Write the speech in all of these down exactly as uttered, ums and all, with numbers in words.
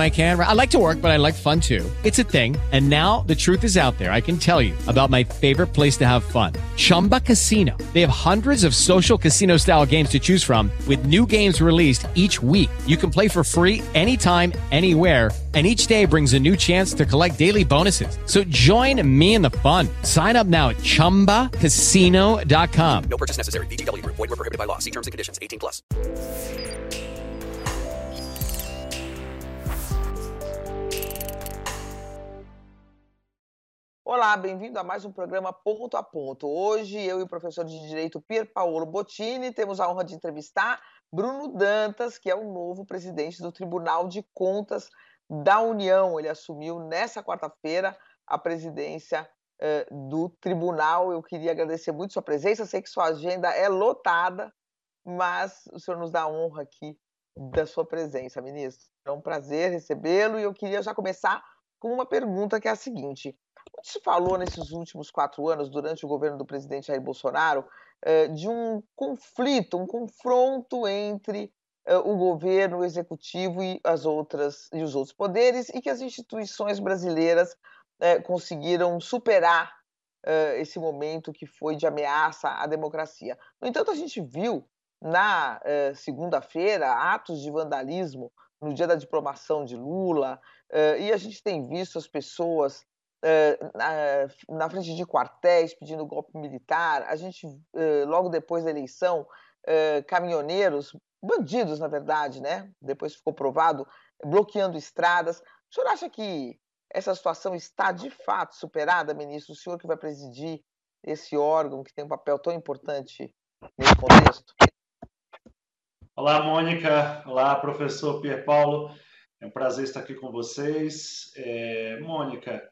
I can. I like to work, but I like fun too. It's a thing. And now the truth is out there. I can tell you about my favorite place to have fun. Chumba Casino. They have hundreds of social casino style games to choose from with new games released each week. You can play for free anytime, anywhere. And each day brings a new chance to collect daily bonuses. So join me in the fun. Sign up now at chumba casino dot com. No purchase necessary. V G W Group. Void where prohibited by law. See terms and conditions. eighteen plus. Olá, bem-vindo a mais um programa Ponto a Ponto. Hoje, eu e o professor de Direito Pier Paolo Bottini temos a honra de entrevistar Bruno Dantas, que é o novo presidente do Tribunal de Contas da União. Ele assumiu nessa quarta-feira a presidência eh, do Tribunal. Eu queria agradecer muito sua presença, sei que sua agenda é lotada, mas o senhor nos dá a honra aqui da sua presença, ministro. É um prazer recebê-lo e eu queria já começar com uma pergunta que é a seguinte. Muito se falou nesses últimos quatro anos, durante o governo do presidente Jair Bolsonaro, de um conflito, um confronto entre o governo, o executivo e, as outras, e os outros poderes, e que as instituições brasileiras conseguiram superar esse momento que foi de ameaça à democracia. No entanto, a gente viu na segunda-feira atos de vandalismo no dia da diplomação de Lula, e a gente tem visto as pessoas Uh, na, na frente de quartéis pedindo golpe militar, a gente uh, logo depois da eleição uh, caminhoneiros, bandidos na verdade, né? Depois ficou provado, bloqueando estradas. O senhor acha que essa situação está de fato superada, ministro? O senhor que vai presidir esse órgão que tem um papel tão importante nesse contexto? Olá, Mônica. Olá, professor Pier Paolo. É um prazer estar aqui com vocês. É, Mônica,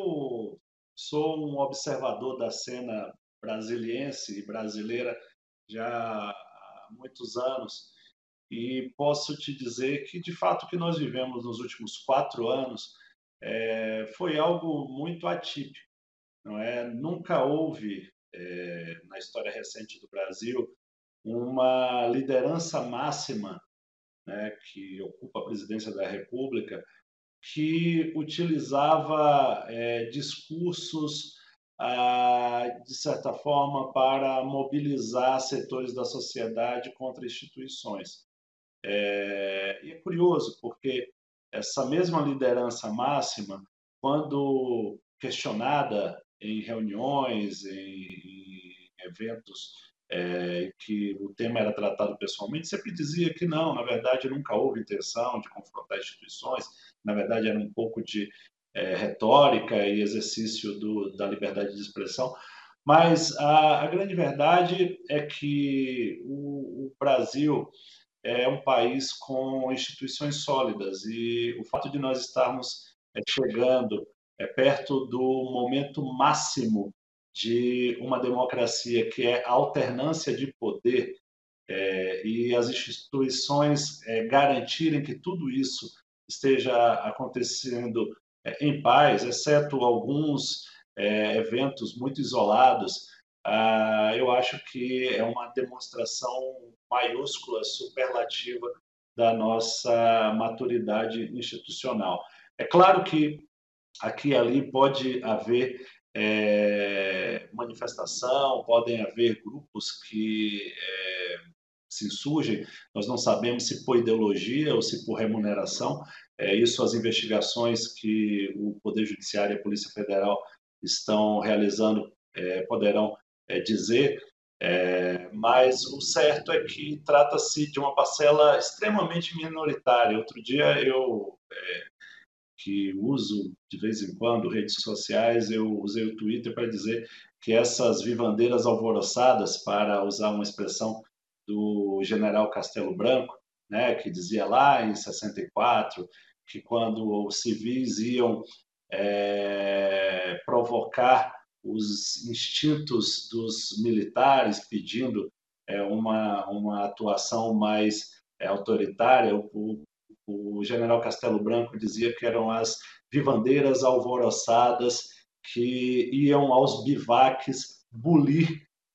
eu sou um observador da cena brasiliense e brasileira já há muitos anos e posso te dizer que, de fato, o que nós vivemos nos últimos quatro anos é, foi algo muito atípico. Não é? Nunca houve, é, na história recente do Brasil, uma liderança máxima, né, que ocupa a presidência da República, que utilizava é, discursos, ah, de certa forma, para mobilizar setores da sociedade contra instituições. É, e é curioso, porque essa mesma liderança máxima, quando questionada em reuniões, em, em eventos é, que o tema era tratado pessoalmente, sempre dizia que não, na verdade, nunca houve intenção de confrontar instituições. Na verdade, era um pouco de é, retórica e exercício do, da liberdade de expressão, mas a, a grande verdade é que o, o Brasil é um país com instituições sólidas e o fato de nós estarmos é, chegando é, perto do momento máximo de uma democracia, que é a alternância de poder, é, e as instituições é, garantirem que tudo isso esteja acontecendo é, em paz, exceto alguns é, eventos muito isolados, ah, eu acho que é uma demonstração maiúscula, superlativa da nossa maturidade institucional. É claro que aqui e ali pode haver é, manifestação, podem haver grupos que é, se insurgem, nós não sabemos se por ideologia ou se por remuneração. É, isso as investigações que o Poder Judiciário e a Polícia Federal estão realizando é, poderão é, dizer, é, mas o certo é que trata-se de uma parcela extremamente minoritária. Outro dia eu, é, que uso de vez em quando redes sociais, eu usei o Twitter para dizer que essas vivandeiras alvoroçadas, para usar uma expressão do o general Castelo Branco, né, que dizia lá em sessenta e quatro que quando os civis iam é, provocar os instintos dos militares pedindo é, uma, uma atuação mais é, autoritária, o, o general Castelo Branco dizia que eram as vivandeiras alvoroçadas que iam aos bivaques bulir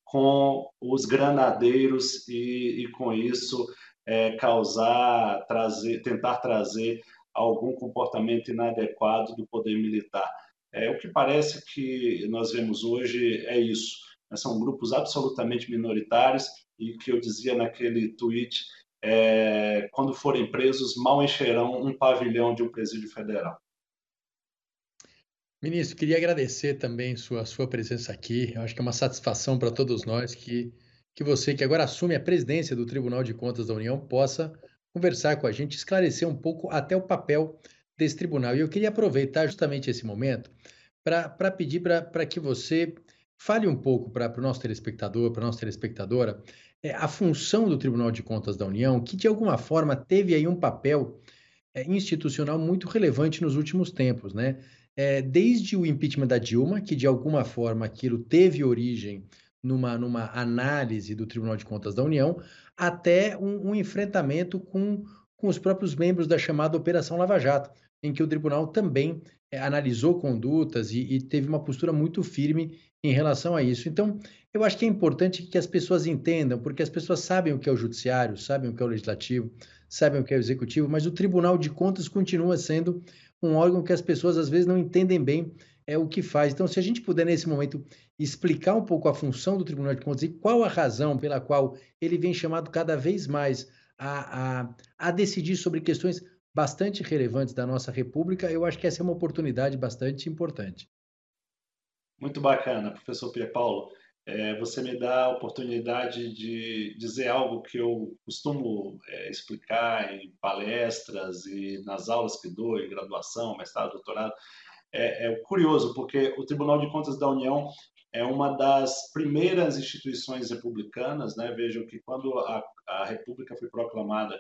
com os granadeiros e, e com isso é, causar, trazer, tentar trazer algum comportamento inadequado do poder militar. É, o que parece que nós vemos hoje é isso. São grupos absolutamente minoritários e que eu dizia naquele tweet, é, quando forem presos, mal encherão um pavilhão de um presídio federal. Ministro, queria agradecer também a sua, sua presença aqui. Eu acho que é uma satisfação para todos nós que, que você, que agora assume a presidência do Tribunal de Contas da União, possa conversar com a gente, esclarecer um pouco até o papel desse tribunal. E eu queria aproveitar justamente esse momento para pedir para que você fale um pouco para o nosso telespectador, para a nossa telespectadora, é, a função do Tribunal de Contas da União, que de alguma forma teve aí um papel é, institucional muito relevante nos últimos tempos, né? É, desde o impeachment da Dilma, que de alguma forma aquilo teve origem numa, numa análise do Tribunal de Contas da União, até um, um enfrentamento com, com os próprios membros da chamada Operação Lava Jato, em que o tribunal também é, analisou condutas e, e teve uma postura muito firme em relação a isso. Então, eu acho que é importante que as pessoas entendam, porque as pessoas sabem o que é o judiciário, sabem o que é o legislativo, sabem o que é o executivo, mas o Tribunal de Contas continua sendo um órgão que as pessoas às vezes não entendem bem é, o que faz. Então, se a gente puder, nesse momento, explicar um pouco a função do Tribunal de Contas e qual a razão pela qual ele vem chamado cada vez mais a, a, a decidir sobre questões bastante relevantes da nossa República, eu acho que essa é uma oportunidade bastante importante. Muito bacana, professor Pier Paolo. É, você me dá a oportunidade de dizer algo que eu costumo é, explicar em palestras e nas aulas que dou, em graduação, mestrado, doutorado. É, é curioso, porque o Tribunal de Contas da União é uma das primeiras instituições republicanas, né? Vejam que quando a, a República foi proclamada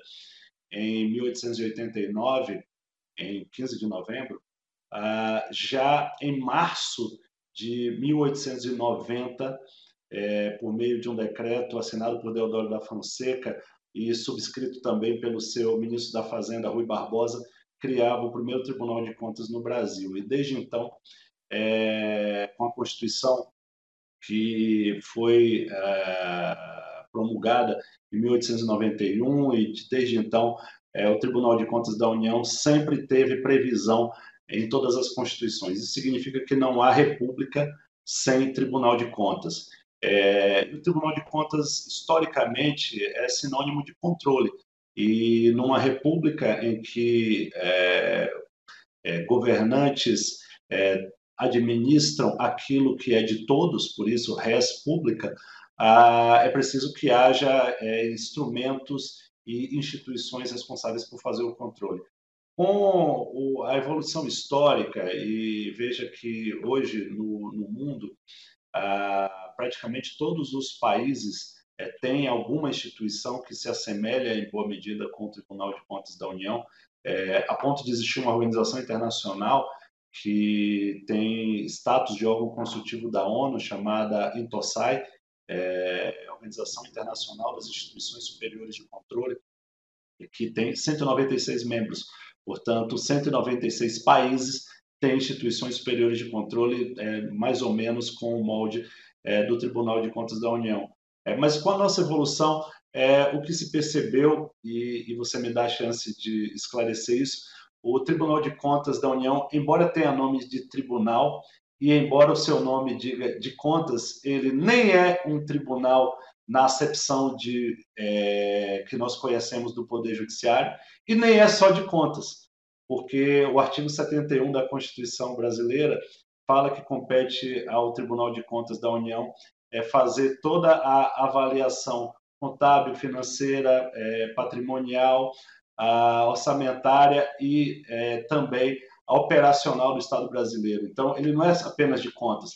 em mil oitocentos e oitenta e nove, em quinze de novembro, ah, já em março de mil oitocentos e noventa, é, por meio de um decreto assinado por Deodoro da Fonseca e subscrito também pelo seu ministro da Fazenda, Rui Barbosa, criava o primeiro Tribunal de Contas no Brasil. E desde então, é, com a Constituição que foi é, promulgada em mil oitocentos e noventa e um, e desde então é, o Tribunal de Contas da União sempre teve previsão em todas as constituições. Isso significa que não há república sem Tribunal de Contas. É, o Tribunal de Contas, historicamente, é sinônimo de controle. E numa república em que é, é, governantes é, administram aquilo que é de todos, por isso, res pública, a, é preciso que haja é, instrumentos e instituições responsáveis por fazer o controle. Com a evolução histórica, e veja que hoje no, no mundo, ah, praticamente todos os países eh, têm alguma instituição que se assemelha em boa medida com o Tribunal de Contas da União, eh, a ponto de existir uma organização internacional que tem status de órgão consultivo da ONU, chamada INTOSAI, eh, Organização Internacional das Instituições Superiores de Controle, que tem cento e noventa e seis membros. Portanto, cento e noventa e seis países têm instituições superiores de controle, é, mais ou menos com o molde é, do Tribunal de Contas da União. É, mas com a nossa evolução, é, o que se percebeu, e, e você me dá a chance de esclarecer isso, o Tribunal de Contas da União, embora tenha nome de tribunal, e embora o seu nome diga de contas, ele nem é um tribunal na acepção de, é, que nós conhecemos do Poder Judiciário, e nem é só de contas, porque o artigo setenta e um da Constituição brasileira fala que compete ao Tribunal de Contas da União é, fazer toda a avaliação contábil, financeira, é, patrimonial, a orçamentária e é, também a operacional do Estado brasileiro. Então, ele não é apenas de contas.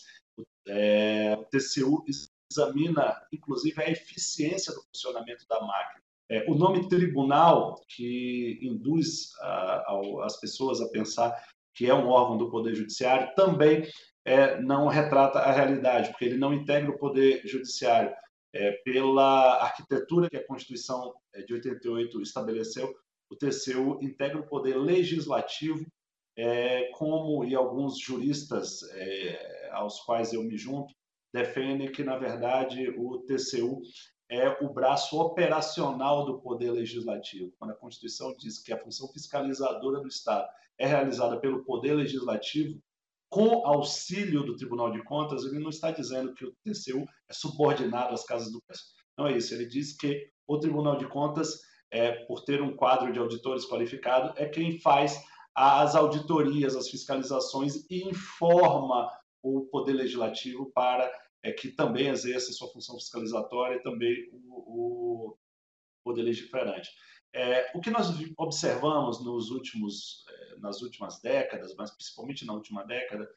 É, o T C U examina, inclusive, a eficiência do funcionamento da máquina. É, o nome tribunal, que induz a, a, as pessoas a pensar que é um órgão do Poder Judiciário, também é, não retrata a realidade, porque ele não integra o Poder Judiciário. É, pela arquitetura que a Constituição de oitenta e oito estabeleceu, o T C U integra o Poder Legislativo, é, como e alguns juristas é, aos quais eu me junto, defendem que, na verdade, o T C U é o braço operacional do Poder Legislativo. Quando a Constituição diz que a função fiscalizadora do Estado é realizada pelo Poder Legislativo, com auxílio do Tribunal de Contas, ele não está dizendo que o T C U é subordinado às casas do Congresso. Não é isso. Ele diz que o Tribunal de Contas, é, por ter um quadro de auditores qualificado, é quem faz as auditorias, as fiscalizações e informa o Poder Legislativo para é, que também exerça sua função fiscalizatória e também o, o Poder Legiferante. É, o que nós observamos nos últimos, nas últimas décadas, mas principalmente na última década,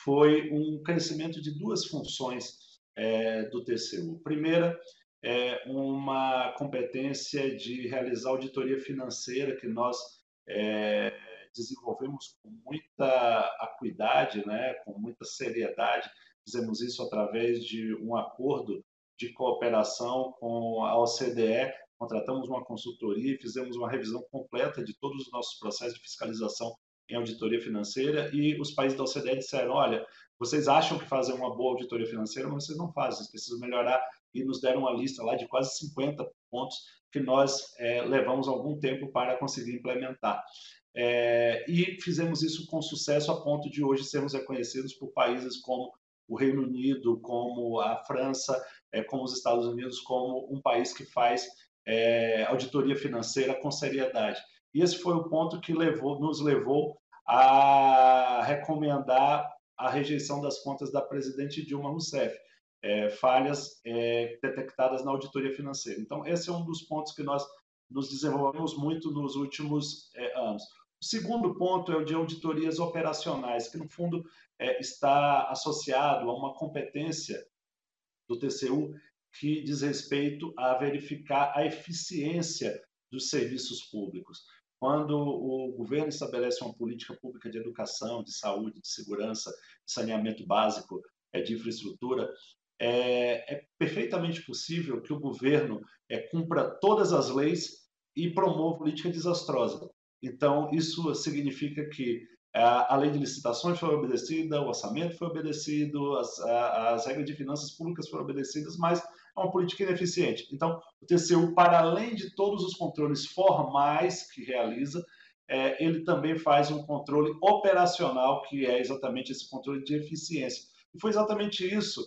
foi um crescimento de duas funções é, do T C U. Primeira, é uma competência de realizar auditoria financeira que nós é, desenvolvemos com muita acuidade, né, com muita seriedade. Fizemos isso através de um acordo de cooperação com a O C D E, contratamos uma consultoria e fizemos uma revisão completa de todos os nossos processos de fiscalização em auditoria financeira, e os países da O C D E disseram: olha, vocês acham que fazem uma boa auditoria financeira, mas vocês não fazem, vocês precisam melhorar, e nos deram uma lista lá de quase cinquenta pontos que nós é, levamos algum tempo para conseguir implementar. É, e fizemos isso com sucesso a ponto de hoje sermos reconhecidos por países como o Reino Unido, como a França, é, como os Estados Unidos, como um país que faz é, auditoria financeira com seriedade. E esse foi o ponto que levou, nos levou a recomendar a rejeição das contas da presidente Dilma Rousseff, é, falhas é, detectadas na auditoria financeira. Então, esse é um dos pontos que nós nos desenvolvemos muito nos últimos é, anos. O segundo ponto é o de auditorias operacionais, que, no fundo, é, está associado a uma competência do T C U que diz respeito a verificar a eficiência dos serviços públicos. Quando o governo estabelece uma política pública de educação, de saúde, de segurança, de saneamento básico, de infraestrutura, é, é perfeitamente possível que o governo é, cumpra todas as leis e promova política desastrosa. Então, isso significa que a lei de licitações foi obedecida, o orçamento foi obedecido, as, as regras de finanças públicas foram obedecidas, mas é uma política ineficiente. Então, o T C U, para além de todos os controles formais que realiza, é, ele também faz um controle operacional, que é exatamente esse controle de eficiência. E foi exatamente isso.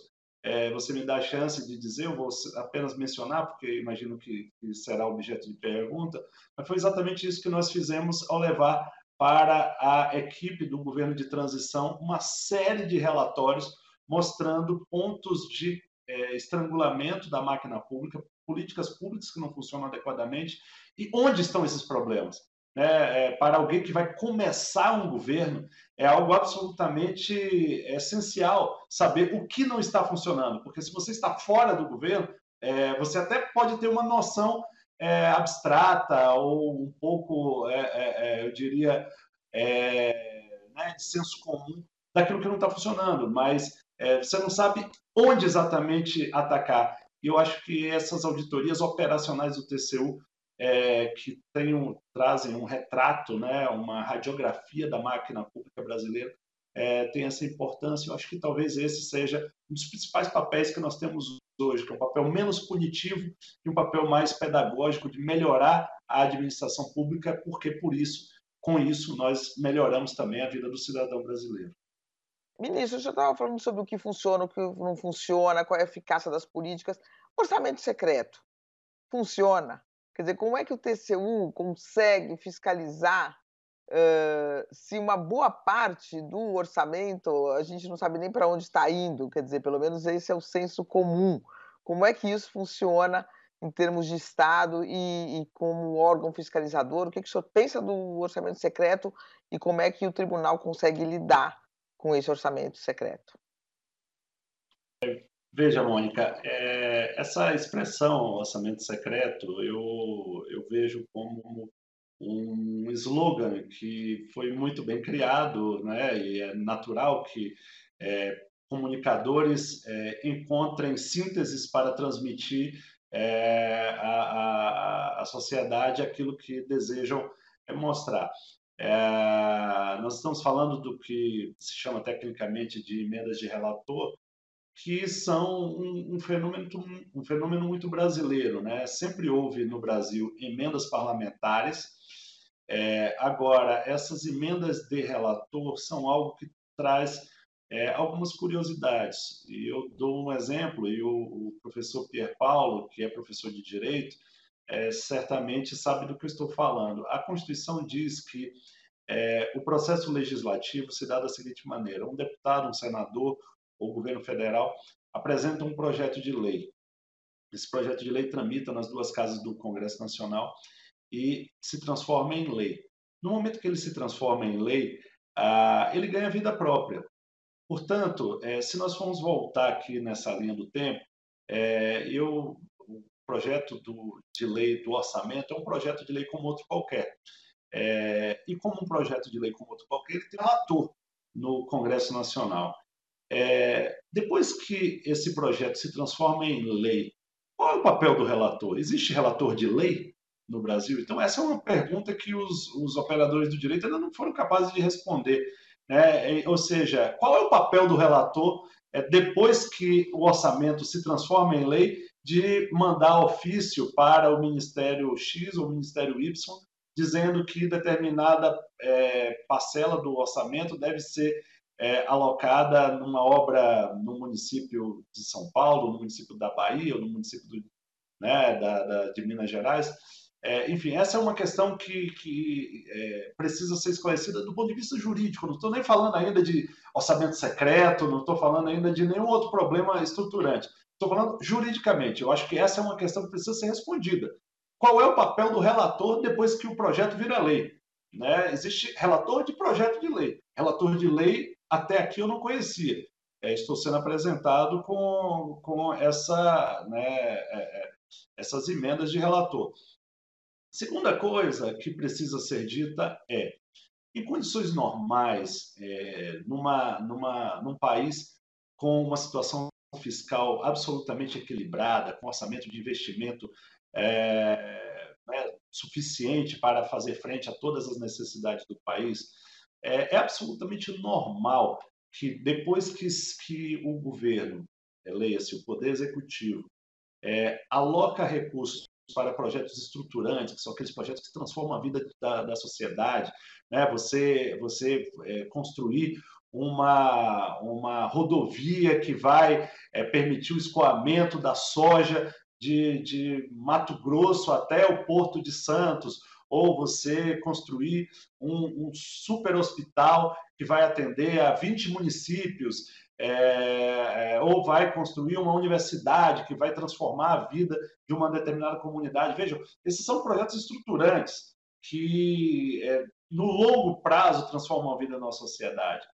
É, você me dá a chance de dizer, eu vou apenas mencionar, porque imagino que, que será objeto de pergunta, mas foi exatamente isso que nós fizemos ao levar para a equipe do governo de transição uma série de relatórios mostrando pontos de é, estrangulamento da máquina pública, políticas públicas que não funcionam adequadamente, e onde estão esses problemas. É, é, para alguém que vai começar um governo, é algo absolutamente essencial saber o que não está funcionando, porque se você está fora do governo, é, você até pode ter uma noção É, abstrata ou um pouco, é, é, eu diria, é, né, de senso comum daquilo que não está funcionando, mas é, você não sabe onde exatamente atacar. E eu acho que essas auditorias operacionais do T C U, é, que tem um, trazem um retrato, né, uma radiografia da máquina pública brasileira, é, tem essa importância. Eu acho que talvez esse seja um dos principais papéis que nós temos hoje, que é um papel menos punitivo e um papel mais pedagógico de melhorar a administração pública, porque por isso, com isso, nós melhoramos também a vida do cidadão brasileiro. Ministro, eu já estava falando sobre o que funciona, o que não funciona, qual é a eficácia das políticas. Orçamento secreto funciona? Quer dizer, como é que o T C U consegue fiscalizar Uh, se uma boa parte do orçamento a gente não sabe nem para onde está indo? Quer dizer, pelo menos esse é o senso comum. Como é que isso funciona em termos de Estado e, e como órgão fiscalizador? O que, que o senhor pensa do orçamento secreto e como é que o tribunal consegue lidar com esse orçamento secreto? Veja, Mônica, é, essa expressão orçamento secreto, eu, eu vejo como um slogan que foi muito bem criado, né? E é natural que é, comunicadores é, encontrem sínteses para transmitir é, a, a, a sociedade aquilo que desejam mostrar. É, nós estamos falando do que se chama tecnicamente de emendas de relator, que são um, um, fenômeno, um fenômeno muito brasileiro, né? Sempre houve no Brasil emendas parlamentares. É, agora, essas emendas de relator são algo que traz é, algumas curiosidades. E eu dou um exemplo, e o, o professor Pier Paolo, que é professor de Direito, é, certamente sabe do que eu estou falando. A Constituição diz que é, o processo legislativo se dá da seguinte maneira: um deputado, um senador, o governo federal apresenta um projeto de lei. Esse projeto de lei tramita nas duas casas do Congresso Nacional e se transforma em lei. No momento que ele se transforma em lei, ele ganha vida própria. Portanto, se nós formos voltar aqui nessa linha do tempo, eu, o projeto do, de lei do orçamento é um projeto de lei como outro qualquer. E como um projeto de lei como outro qualquer, ele tem um ator no Congresso Nacional. É, depois que esse projeto se transforma em lei, qual é o papel do relator? Existe relator de lei no Brasil? Então, essa é uma pergunta que os, os operadores do direito ainda não foram capazes de responder, né? Ou seja, qual é o papel do relator é, depois que o orçamento se transforma em lei, de mandar ofício para o Ministério X ou o Ministério Y, dizendo que determinada é, parcela do orçamento deve ser É, alocada numa obra no município de São Paulo, no município da Bahia, ou no município do, né, da, da, de Minas Gerais. É, enfim, essa é uma questão que, que é, precisa ser esclarecida do ponto de vista jurídico. Não estou nem falando ainda de orçamento secreto, não estou falando ainda de nenhum outro problema estruturante. Estou falando juridicamente. Eu acho que essa é uma questão que precisa ser respondida. Qual é o papel do relator depois que o projeto vira lei? Né? Existe relator de projeto de lei. Relator de lei, até aqui eu não conhecia. É, estou sendo apresentado com, com essa, né, é, essas emendas de relator. Segunda coisa que precisa ser dita é, em condições normais, é, numa, numa, num país com uma situação fiscal absolutamente equilibrada, com orçamento de investimento é, né, suficiente para fazer frente a todas as necessidades do país, é absolutamente normal que depois que, que o governo, leia-se o Poder Executivo, é, aloca recursos para projetos estruturantes, que são aqueles projetos que transformam a vida da, da sociedade, né? Você, você é, construir uma, uma rodovia que vai é, permitir o escoamento da soja de, de Mato Grosso até o Porto de Santos, ou você construir um, um super hospital que vai atender a vinte municípios, é, ou vai construir uma universidade que vai transformar a vida de uma determinada comunidade. Vejam, esses são projetos estruturantes que, é, no longo prazo, transformam a vida da nossa sociedade.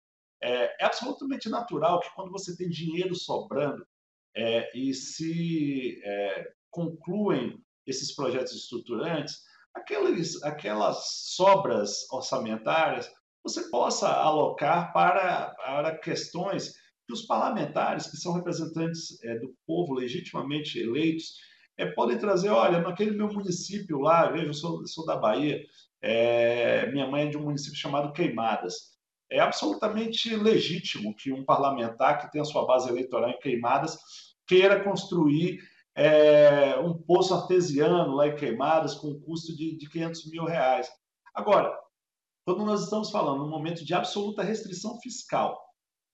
É, é absolutamente natural que, quando você tem dinheiro sobrando é, e se é, concluem esses projetos estruturantes, Aqueles, aquelas sobras orçamentárias você possa alocar para, para questões que os parlamentares, que são representantes é, do povo legitimamente eleitos, é, podem trazer. Olha, naquele meu município lá, veja, eu sou, sou da Bahia, é, minha mãe é de um município chamado Queimadas. É absolutamente legítimo que um parlamentar que tem a sua base eleitoral em Queimadas queira construir É, um poço artesiano lá em Queimadas com um custo de, de quinhentos mil reais. Agora, quando nós estamos falando num momento de absoluta restrição fiscal,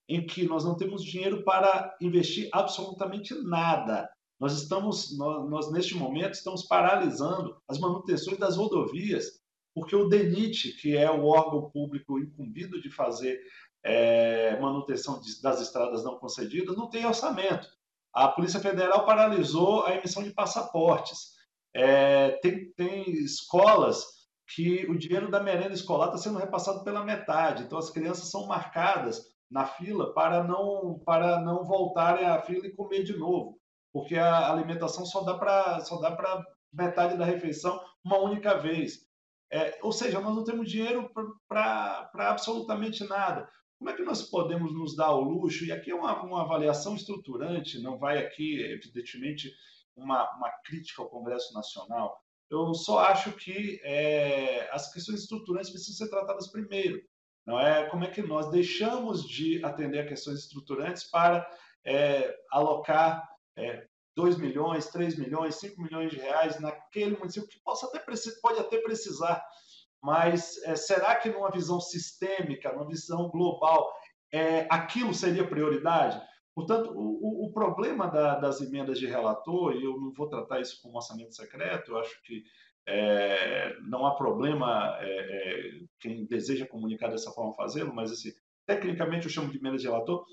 em que nós não temos dinheiro para investir absolutamente nada, nós estamos, nós, nós neste momento estamos paralisando as manutenções das rodovias, porque o DENIT, que é o órgão público incumbido de fazer é, manutenção de, das estradas não concedidas, não tem orçamento. A Polícia Federal paralisou a emissão de passaportes. É, tem, tem escolas que o dinheiro da merenda escolar está sendo repassado pela metade. Então, as crianças são marcadas na fila para não, para não voltarem à fila e comer de novo, porque a alimentação só dá para só dá para metade da refeição uma única vez. É, ou seja, nós não temos dinheiro para absolutamente nada. Como é que nós podemos nos dar o luxo? E aqui é uma, uma avaliação estruturante, não vai aqui, evidentemente, uma, uma crítica ao Congresso Nacional. Eu só acho que é, as questões estruturantes precisam ser tratadas primeiro. Não é como é que nós deixamos de atender a questões estruturantes para é, alocar é, dois milhões, três milhões, cinco milhões de reais naquele município que possa até, pode até precisar. Mas é, será que numa visão sistêmica, numa visão global, é, aquilo seria prioridade? Portanto, o, o problema da, das emendas de relator, e eu não vou tratar isso como orçamento secreto, eu acho que é, não há problema é, é, quem deseja comunicar dessa forma fazê-lo, mas assim, tecnicamente eu chamo de emendas de relator.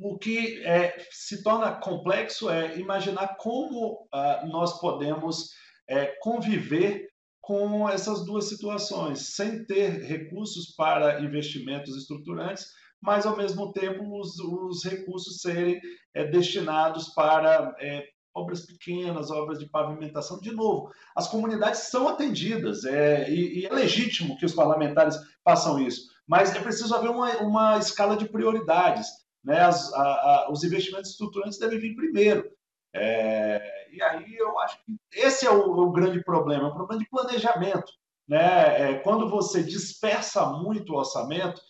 O que é, se torna complexo é imaginar como ah, nós podemos é, conviver com essas duas situações, sem ter recursos para investimentos estruturantes, mas, ao mesmo tempo, os, os recursos serem é, destinados para é, obras pequenas, obras de pavimentação. De novo, as comunidades são atendidas, é, e, e é legítimo que os parlamentares façam isso, mas é preciso haver uma, uma escala de prioridades. Né, as, a, a, os investimentos estruturantes devem vir primeiro. É, e aí eu acho que esse é o, o grande problema, é o problema de planejamento. Né? É, quando você dispersa muito o orçamento,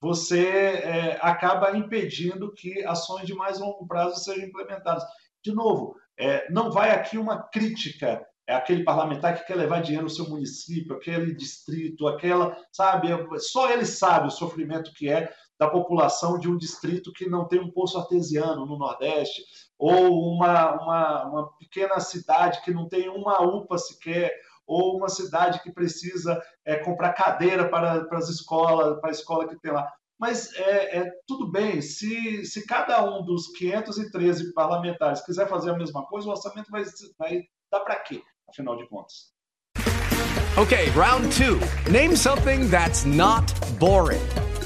você é, acaba impedindo que ações de mais longo prazo sejam implementadas. De novo, é, não vai aqui uma crítica àquele parlamentar que quer levar dinheiro ao seu município, aquele distrito, aquela, sabe, só ele sabe o sofrimento que é da população de um distrito que não tem um poço artesiano no Nordeste, ou uma, uma, uma pequena cidade que não tem uma UPA sequer, ou uma cidade que precisa é, comprar cadeira para, para as escolas, para a escola que tem lá. Mas é, é, tudo bem, se, se cada um dos quinhentos e treze parlamentares quiser fazer a mesma coisa, o orçamento vai, vai dar para quê, afinal de contas? Ok, round two. Name something that's not boring.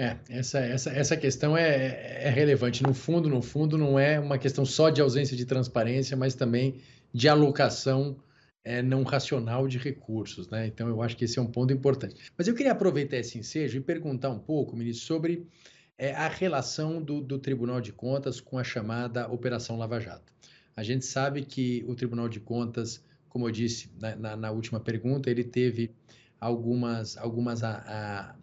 É, essa, essa, essa questão é, é relevante. No fundo, no fundo, não é uma questão só de ausência de transparência, mas também de alocação é, não racional de recursos, né? Então, eu acho que esse é um ponto importante. Mas eu queria aproveitar esse ensejo e perguntar um pouco, ministro, sobre é, a relação do, do Tribunal de Contas com a chamada Operação Lava Jato. A gente sabe que o Tribunal de Contas, como eu disse na, na, na última pergunta, ele teve algumas... algumas a, a,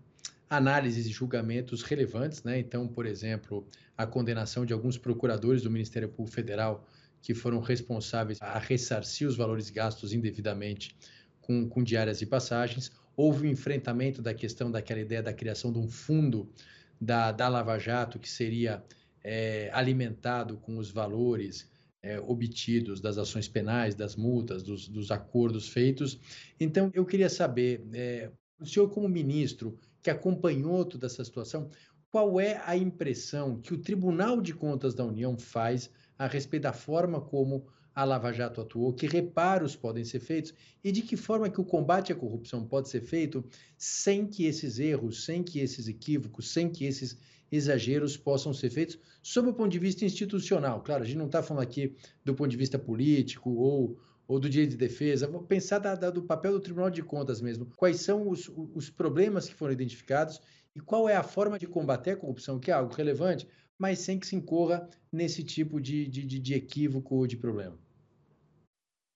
análises e julgamentos relevantes, né? Então, por exemplo, a condenação de alguns procuradores do Ministério Público Federal que foram responsáveis a ressarcir os valores gastos indevidamente com, com diárias e passagens. Houve o enfrentamento da questão daquela ideia da criação de um fundo da, da Lava Jato que seria é, alimentado com os valores É, obtidos das ações penais, das multas, dos, dos acordos feitos. Então, eu queria saber, é, o senhor como ministro que acompanhou toda essa situação, qual é a impressão que o Tribunal de Contas da União faz a respeito da forma como a Lava Jato atuou, que reparos podem ser feitos e de que forma que o combate à corrupção pode ser feito sem que esses erros, sem que esses equívocos, sem que esses exageros possam ser feitos sob o ponto de vista institucional. Claro, a gente não está falando aqui do ponto de vista político ou, ou do direito de defesa. Vou pensar da, da, do papel do Tribunal de Contas mesmo. Quais são os, os problemas que foram identificados e qual é a forma de combater a corrupção, que é algo relevante, mas sem que se incorra nesse tipo de, de, de equívoco ou de problema?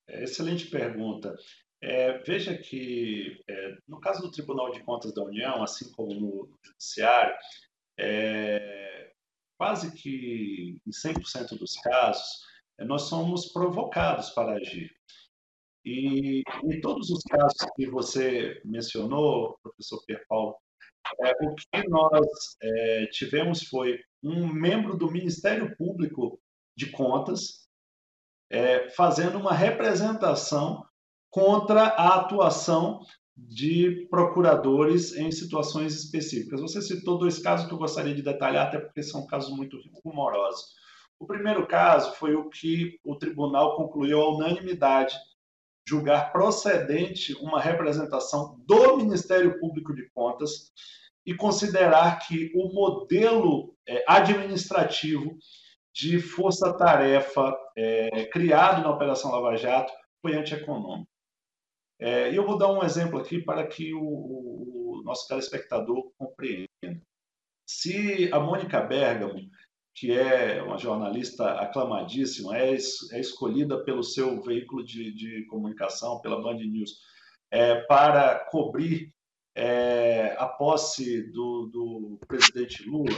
Excelente pergunta. É, veja que, é, no caso do Tribunal de Contas da União, assim como no Judiciário, É, quase que em cem por cento dos casos, nós somos provocados para agir. E em todos os casos que você mencionou, professor Pier Paolo, é, o que nós é, tivemos foi um membro do Ministério Público de Contas, é, fazendo uma representação contra a atuação de procuradores em situações específicas. Você citou dois casos que eu gostaria de detalhar, até porque são casos muito rumorosos. O primeiro caso foi o que o tribunal concluiu à unanimidade, julgar procedente uma representação do Ministério Público de Contas e considerar que o modelo administrativo de força-tarefa é, criado na Operação Lava Jato foi antieconômico. É, e eu vou dar um exemplo aqui para que o, o nosso telespectador compreenda. Se a Mônica Bergamo, que é uma jornalista aclamadíssima, é, é escolhida pelo seu veículo de, de comunicação, pela Band News, é, para cobrir é, a posse do, do presidente Lula,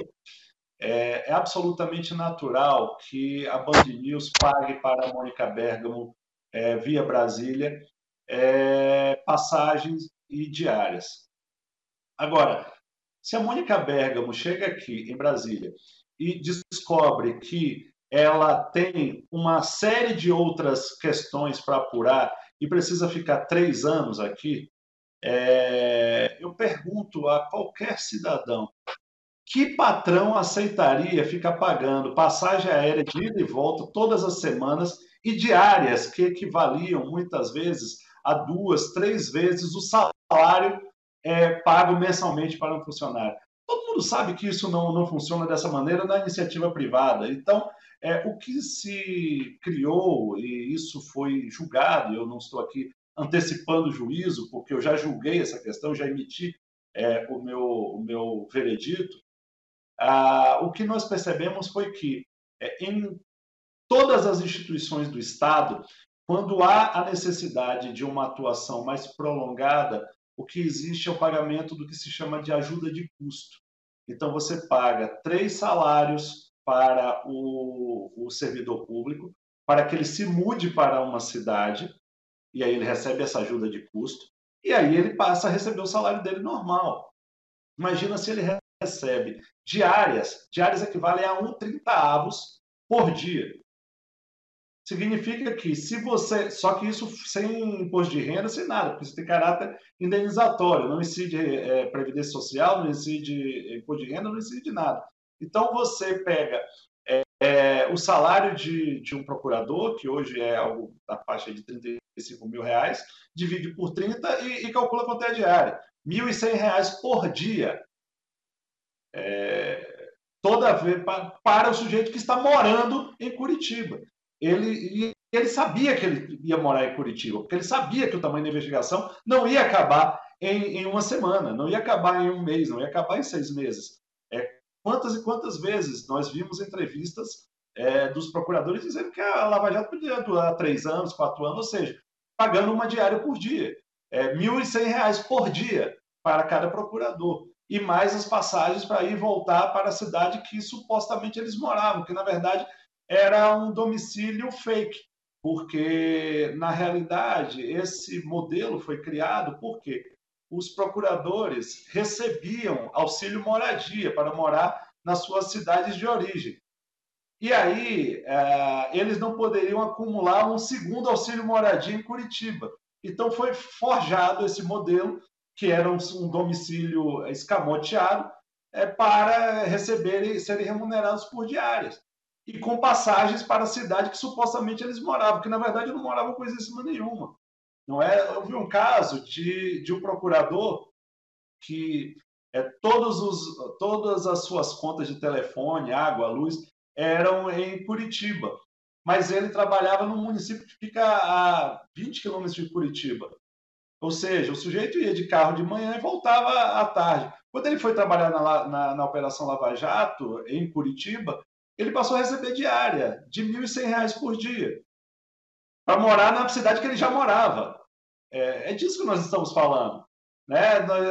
é, é absolutamente natural que a Band News pague para a Mônica Bergamo, é, via Brasília, é, passagens e diárias. Agora, se a Mônica Bergamo chega aqui em Brasília e descobre que ela tem uma série de outras questões para apurar e precisa ficar três anos aqui, é, eu pergunto a qualquer cidadão, que patrão aceitaria ficar pagando passagem aérea de ida e volta todas as semanas e diárias que equivaliam muitas vezes a duas, três vezes o salário é, pago mensalmente para um funcionário? Todo mundo sabe que isso não, não funciona dessa maneira na iniciativa privada. Então, é, o que se criou, e isso foi julgado, eu não estou aqui antecipando o juízo, porque eu já julguei essa questão, já emiti é, o, meu, o meu veredito. Ah, o que nós percebemos foi que é, em todas as instituições do Estado, quando há a necessidade de uma atuação mais prolongada, o que existe é o pagamento do que se chama de ajuda de custo. Então, você paga três salários para o, o servidor público, para que ele se mude para uma cidade, e aí ele recebe essa ajuda de custo, e aí ele passa a receber o salário dele normal. Imagina se ele recebe diárias, diárias equivalem a um trinta avos por dia. Significa que se você... Só que isso sem imposto de renda, sem nada, porque isso tem caráter indenizatório, não incide é, previdência social, não incide imposto de renda, não incide nada. Então, você pega é, é, o salário de, de um procurador, que hoje é algo da faixa de trinta e cinco mil reais, divide por trinta e, e calcula quanto é a diária. mil e cem reais por dia. É, toda vez para, para o sujeito que está morando em Curitiba. Ele, ele sabia que ele ia morar em Curitiba, porque ele sabia que o tamanho da investigação não ia acabar em, em uma semana, não ia acabar em um mês, não ia acabar em seis meses. É, quantas e quantas vezes nós vimos entrevistas é, dos procuradores dizendo que a Lava Jato podia durar três anos, quatro anos, ou seja, pagando uma diária por dia, é, mil e cem reais por dia para cada procurador, e mais as passagens para ir e voltar para a cidade que supostamente eles moravam, que na verdade era um domicílio fake, porque, na realidade, esse modelo foi criado porque os procuradores recebiam auxílio moradia para morar nas suas cidades de origem. E aí, eles não poderiam acumular um segundo auxílio moradia em Curitiba. Então, foi forjado esse modelo, que era um domicílio escamoteado, para receberem, serem remunerados por diárias e com passagens para a cidade que supostamente eles moravam, que na verdade não moravam coisa em cima nenhuma. Não é? Eu vi um caso de, de um procurador que é, todos os, todas as suas contas de telefone, água, luz, eram em Curitiba, mas ele trabalhava num município que fica a vinte quilômetros de Curitiba. Ou seja, o sujeito ia de carro de manhã e voltava à tarde. Quando ele foi trabalhar na, na, na Operação Lava Jato, em Curitiba, ele passou a receber diária de mil e cem reais por dia para morar na cidade que ele já morava. É, é disso que nós estamos falando, né?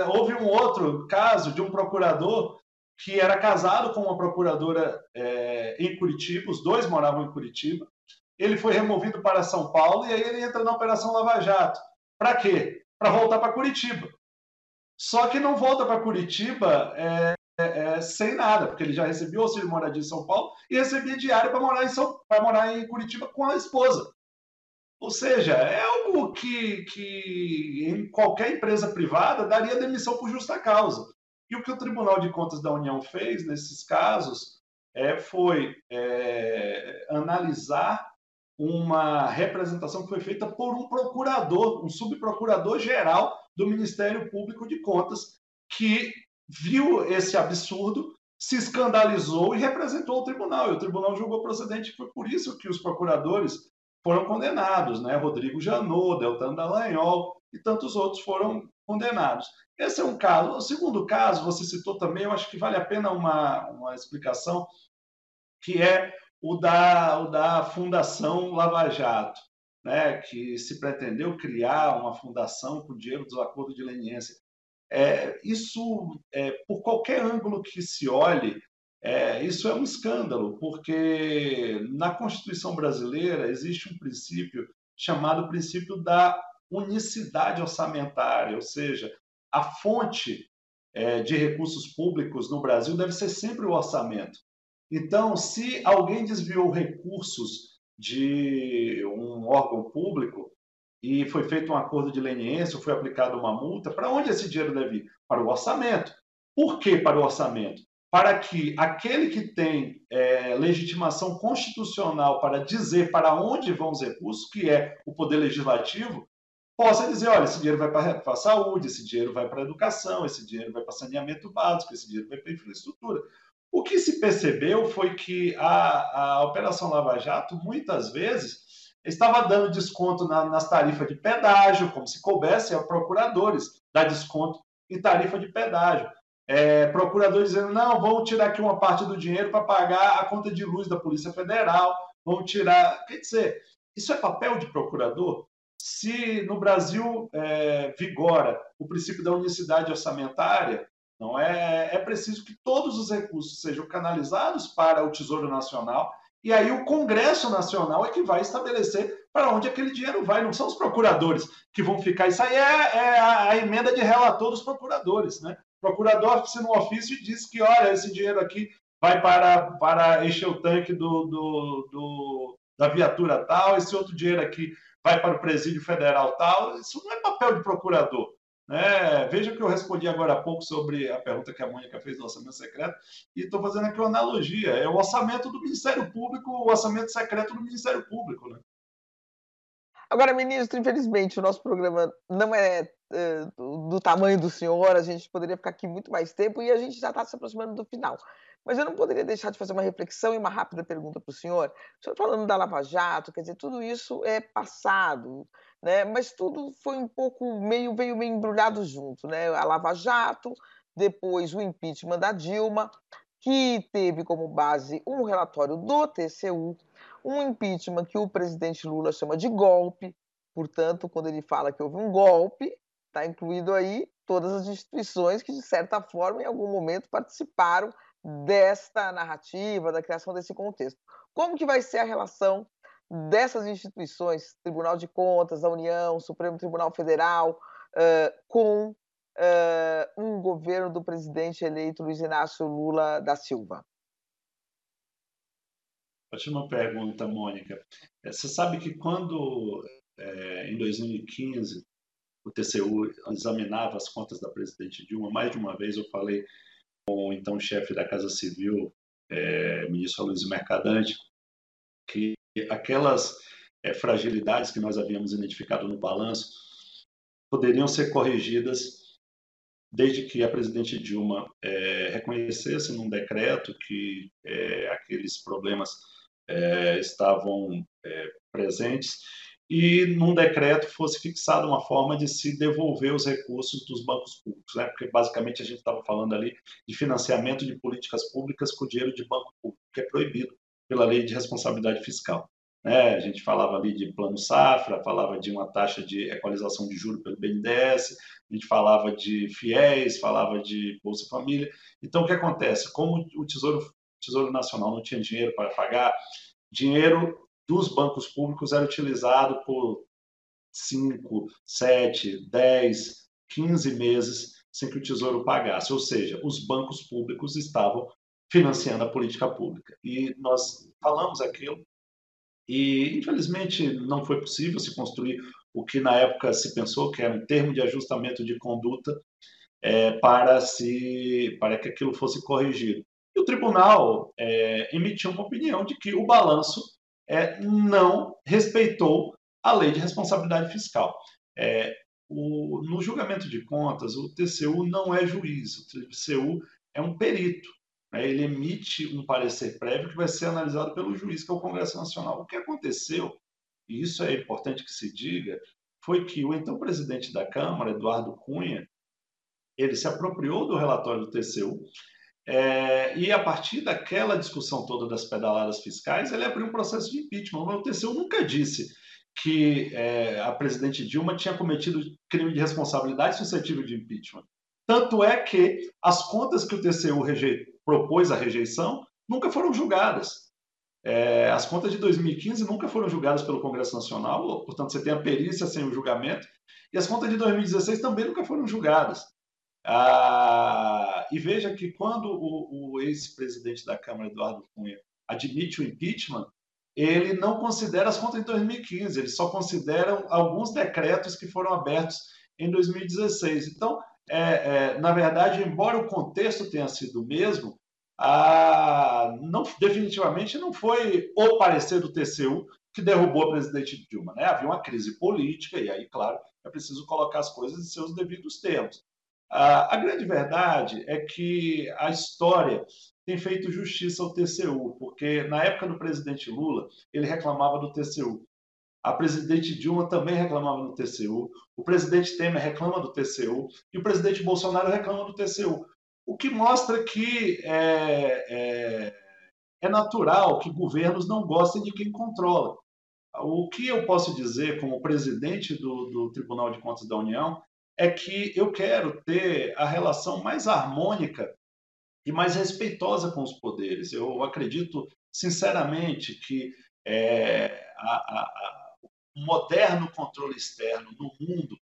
Houve um outro caso de um procurador que era casado com uma procuradora é, em Curitiba, os dois moravam em Curitiba, ele foi removido para São Paulo e aí ele entra na Operação Lava Jato. Para quê? Para voltar para Curitiba. Só que não volta para Curitiba é, é, sem nada, porque ele já recebia o auxílio de moradia em São Paulo e recebia diário para morar em São, para morar em Curitiba com a esposa. Ou seja, é algo que, que em qualquer empresa privada daria demissão por justa causa. E o que o Tribunal de Contas da União fez nesses casos é, foi é, analisar uma representação que foi feita por um procurador, um subprocurador-geral do Ministério Público de Contas, que viu esse absurdo, se escandalizou e representou o tribunal. E o tribunal julgou procedente, foi por isso que os procuradores foram condenados, né? Rodrigo Janot, Deltan Dallagnol e tantos outros foram condenados. Esse é um caso. O segundo caso, você citou também, eu acho que vale a pena uma, uma explicação, que é o da, o da Fundação Lava Jato, né? Que se pretendeu criar uma fundação com dinheiro dos acordos de leniência. É, isso, é, por qualquer ângulo que se olhe, é, isso é um escândalo, porque na Constituição brasileira existe um princípio chamado princípio da unicidade orçamentária, ou seja, a fonte é, de recursos públicos no Brasil deve ser sempre o orçamento. Então, se alguém desviou recursos de um órgão público e foi feito um acordo de leniência, foi aplicada uma multa, para onde esse dinheiro deve ir? Para o orçamento. Por que para o orçamento? Para que aquele que tem é, legitimação constitucional para dizer para onde vão os recursos, que é o Poder Legislativo, possa dizer, olha, esse dinheiro vai para a saúde, esse dinheiro vai para a educação, esse dinheiro vai para saneamento básico, esse dinheiro vai para a infraestrutura. O que se percebeu foi que a, a Operação Lava Jato, muitas vezes, estava dando desconto na, nas tarifas de pedágio, como se coubesse a procuradores dar desconto em tarifa de pedágio. É, procuradores dizendo, não, vão tirar aqui uma parte do dinheiro para pagar a conta de luz da Polícia Federal, vão tirar... Quer dizer, isso é papel de procurador? Se no Brasil é, vigora o princípio da unicidade orçamentária, não é, é preciso que todos os recursos sejam canalizados para o Tesouro Nacional, e aí o Congresso Nacional é que vai estabelecer para onde aquele dinheiro vai, não são os procuradores que vão ficar. Isso aí é, é a, a emenda de relator dos procuradores, né? O procurador assina um ofício e diz que, olha, esse dinheiro aqui vai para, para encher o tanque do, do, do, da viatura tal, esse outro dinheiro aqui vai para o presídio federal tal, isso não é papel de procurador. Né? Veja que eu respondi agora há pouco sobre a pergunta que a Mônica fez do orçamento secreto, e estou fazendo aqui uma analogia, é o orçamento do Ministério Público, o orçamento secreto do Ministério Público. Né? Agora, ministro, infelizmente, o nosso programa não é, é do tamanho do senhor, a gente poderia ficar aqui muito mais tempo, e a gente já está se aproximando do final. Mas eu não poderia deixar de fazer uma reflexão e uma rápida pergunta para o senhor. O senhor falando da Lava Jato, quer dizer, tudo isso é passado, né? Mas tudo foi um pouco, meio, veio meio embrulhado junto, né? A Lava Jato, depois o impeachment da Dilma, que teve como base um relatório do T C U, um impeachment que o presidente Lula chama de golpe, portanto, quando ele fala que houve um golpe, está incluído aí todas as instituições que, de certa forma, em algum momento participaram desta narrativa, da criação desse contexto. Como que vai ser a relação dessas instituições, Tribunal de Contas da União, Supremo Tribunal Federal, uh, com uh, um governo do presidente eleito Luiz Inácio Lula da Silva? Ótima pergunta, Mônica. Você sabe que quando, é, em dois mil e quinze, o T C U examinava as contas da presidente Dilma, mais de uma vez eu falei com o então chefe da Casa Civil, é, ministro Aloizio Mercadante, que aquelas é, fragilidades que nós havíamos identificado no balanço poderiam ser corrigidas desde que a presidente Dilma é, reconhecesse num decreto que é, aqueles problemas é, estavam é, presentes e num decreto fosse fixada uma forma de se devolver os recursos dos bancos públicos, né? Porque basicamente a gente estava falando ali de financiamento de políticas públicas com dinheiro de banco público, que é proibido pela lei de responsabilidade fiscal. Né? A gente falava ali de plano safra, falava de uma taxa de equalização de juros pelo B N D E S, a gente falava de FIES, falava de Bolsa Família. Então, o que acontece? Como o Tesouro, o Tesouro Nacional não tinha dinheiro para pagar, dinheiro dos bancos públicos era utilizado por cinco, sete, dez, quinze meses sem que o Tesouro pagasse, ou seja, os bancos públicos estavam financiando a política pública. E nós falamos aquilo e, infelizmente, não foi possível se construir o que na época se pensou que era um termo de ajustamento de conduta é, para, se, para que aquilo fosse corrigido. E o tribunal é, emitiu uma opinião de que o balanço é, não respeitou a lei de responsabilidade fiscal. É, o, no julgamento de contas, o T C U não é juiz, o T C U é um perito. Né? Ele emite um parecer prévio que vai ser analisado pelo juiz, que é o Congresso Nacional. O que aconteceu, e isso é importante que se diga, foi que o então presidente da Câmara, Eduardo Cunha, ele se apropriou do relatório do T C U, É, e a partir daquela discussão toda das pedaladas fiscais, ele abriu um processo de impeachment. Mas o T C U nunca disse que é, a presidente Dilma tinha cometido crime de responsabilidade suscetível de impeachment. Tanto é que as contas que o T C U reje... propôs a rejeição nunca foram julgadas. É, as contas de dois mil e quinze nunca foram julgadas pelo Congresso Nacional, portanto você tem a perícia sem o julgamento, e as contas de dois mil e dezesseis também nunca foram julgadas. Ah, e veja que quando o, o ex-presidente da Câmara, Eduardo Cunha, admite o impeachment, ele não considera as contas de dois mil e quinze, ele só considera alguns decretos que foram abertos em dois mil e dezesseis. Então, é, é, na verdade, embora o contexto tenha sido o mesmo, a, não, definitivamente não foi o parecer do T C U que derrubou a presidente Dilma, né? Havia uma crise política e aí, claro, é preciso colocar as coisas em seus devidos termos. A grande verdade é que a história tem feito justiça ao T C U, porque na época do presidente Lula, ele reclamava do T C U. A presidente Dilma também reclamava do T C U, o presidente Temer reclama do T C U e o presidente Bolsonaro reclama do T C U. O que mostra que é, é, é natural que governos não gostem de quem controla. O que eu posso dizer como presidente do, do Tribunal de Contas da União é que eu quero ter a relação mais harmônica e mais respeitosa com os poderes. Eu acredito, sinceramente, que é, a, a, a, o moderno controle externo no mundo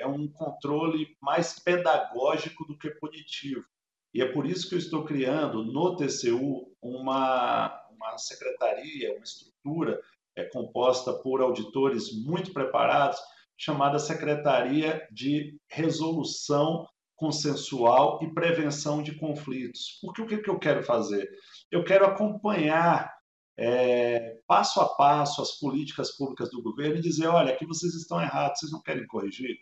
é um controle mais pedagógico do que punitivo. E é por isso que eu estou criando no T C U uma, uma secretaria, uma estrutura é, composta por auditores muito preparados, chamada Secretaria de Resolução Consensual e Prevenção de Conflitos. Porque o que, que eu quero fazer? Eu quero acompanhar é, passo a passo as políticas públicas do governo e dizer, olha, aqui vocês estão errados, vocês não querem corrigir?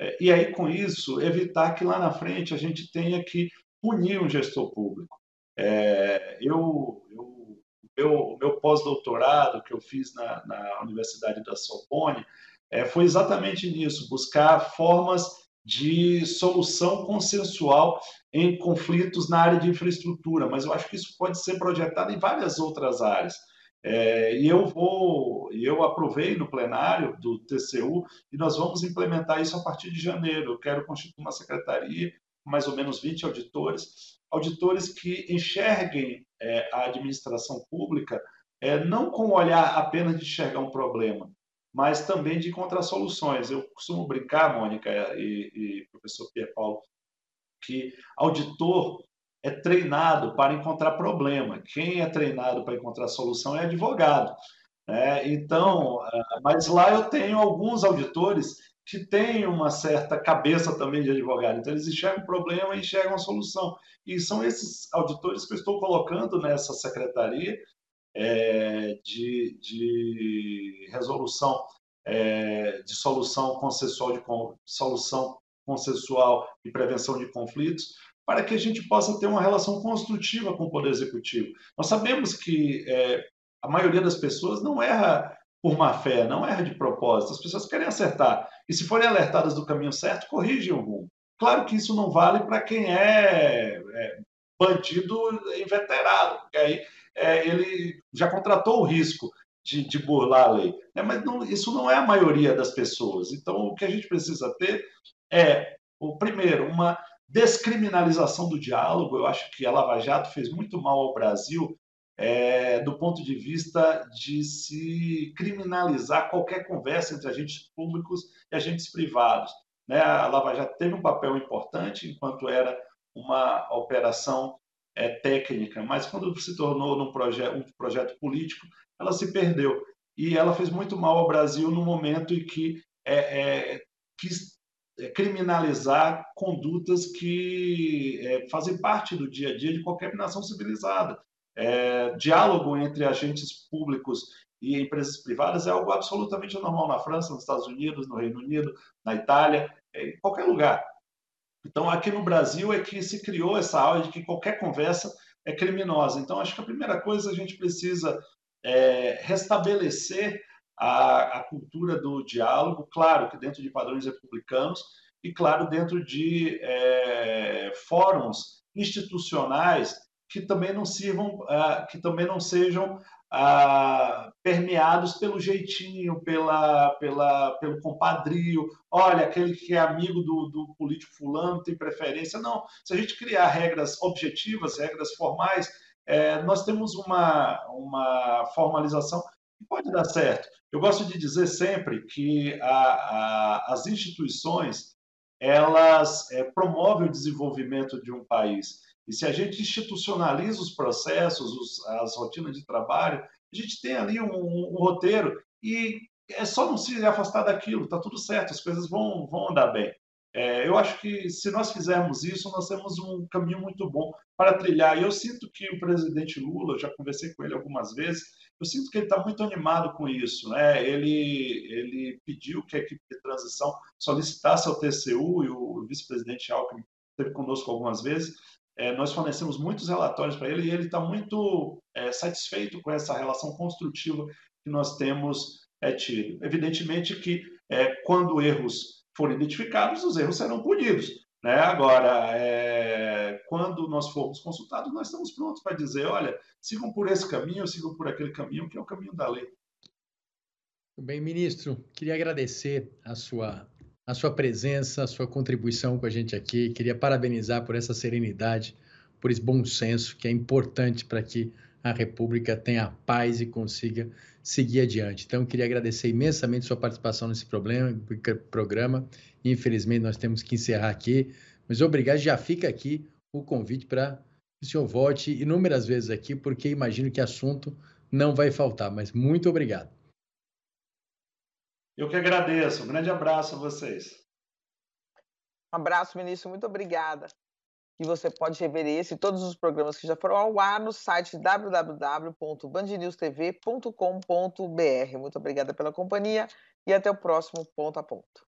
É, e aí, com isso, evitar que lá na frente a gente tenha que punir um gestor público. É, eu, eu, meu meu pós-doutorado que eu fiz na, na Universidade da Sorbonne, É, foi exatamente nisso, buscar formas de solução consensual em conflitos na área de infraestrutura, mas eu acho que isso pode ser projetado em várias outras áreas. É, e eu vou, eu aprovei no plenário do T C U e nós vamos implementar isso a partir de janeiro. Eu quero constituir uma secretaria com mais ou menos vinte auditores, auditores que enxerguem é, a administração pública é, não com o olhar apenas de enxergar um problema, mas também de encontrar soluções. Eu costumo brincar, Mônica e, e professor Pier Paolo, que auditor é treinado para encontrar problema. Quem é treinado para encontrar solução é advogado. É, então, mas lá eu tenho alguns auditores que têm uma certa cabeça também de advogado. Então, eles enxergam o problema e enxergam a solução. E são esses auditores que eu estou colocando nessa secretaria, É, de, de resolução, é, de solução consensual, de solução consensual e prevenção de conflitos, para que a gente possa ter uma relação construtiva com o Poder Executivo. Nós sabemos que é, a maioria das pessoas não erra por má fé, não erra de propósito, as pessoas querem acertar, e se forem alertadas do caminho certo, corrigem o rumo. Claro que isso não vale para quem é, é bandido inveterado, porque aí é, ele já contratou o risco de, de burlar a lei, né? Mas não, isso não é a maioria das pessoas. Então, o que a gente precisa ter é, o primeiro, uma descriminalização do diálogo. Eu acho que a Lava Jato fez muito mal ao Brasil é, do ponto de vista de se criminalizar qualquer conversa entre agentes públicos e agentes privados. né? A Lava Jato teve um papel importante enquanto era uma operação é, técnica, mas quando se tornou num proje- um projeto político, ela se perdeu. E ela fez muito mal ao Brasil no momento em que é, é, quis criminalizar condutas que é, fazem parte do dia a dia de qualquer nação civilizada. É, diálogo entre agentes públicos e empresas privadas é algo absolutamente normal na França, nos Estados Unidos, no Reino Unido, na Itália, em qualquer lugar. Então, aqui no Brasil é que se criou essa aula de que qualquer conversa é criminosa. Então, acho que a primeira coisa a gente precisa é, restabelecer a, a cultura do diálogo, claro que dentro de padrões republicanos e, claro, dentro de é, fóruns institucionais que também não sirvam, que também não sejam Ah, permeados pelo jeitinho, pela, pela, pelo compadrio, olha, aquele que é amigo do, do político fulano tem preferência. Não, se a gente criar regras objetivas, regras formais, é, nós temos uma, uma formalização que pode dar certo. Eu gosto de dizer sempre que a, a, as instituições, elas é, promovem o desenvolvimento de um país. E se a gente institucionaliza os processos, os, as rotinas de trabalho, a gente tem ali um, um, um roteiro e é só não se afastar daquilo, está tudo certo, as coisas vão, vão andar bem. É, eu acho que se nós fizermos isso, nós temos um caminho muito bom para trilhar. E eu sinto que o presidente Lula, eu já conversei com ele algumas vezes, eu sinto que ele está muito animado com isso, né? Ele, ele pediu que a equipe de transição solicitasse ao T C U, e o vice-presidente Alckmin esteve conosco algumas vezes. É, nós fornecemos muitos relatórios para ele e ele está muito é, satisfeito com essa relação construtiva que nós temos é, tido. Evidentemente que é, quando erros forem identificados, os erros serão punidos, né? Agora, é, quando nós formos consultados, nós estamos prontos para dizer, olha, sigam por esse caminho, sigam por aquele caminho, que é o caminho da lei. Muito bem, ministro, queria agradecer a sua... a sua presença, a sua contribuição com a gente aqui. Queria parabenizar por essa serenidade, por esse bom senso, que é importante para que a República tenha paz e consiga seguir adiante. Então, queria agradecer imensamente sua participação nesse problema, programa. Infelizmente, nós temos que encerrar aqui, mas obrigado. Já fica aqui o convite para que o senhor volte inúmeras vezes aqui, porque imagino que assunto não vai faltar, mas muito obrigado. Eu que agradeço. Um grande abraço a vocês. Um abraço, ministro. Muito obrigada. E você pode rever esse e todos os programas que já foram ao ar no site w w w ponto band news t v ponto com ponto b r. Muito obrigada pela companhia e até o próximo Ponto a Ponto.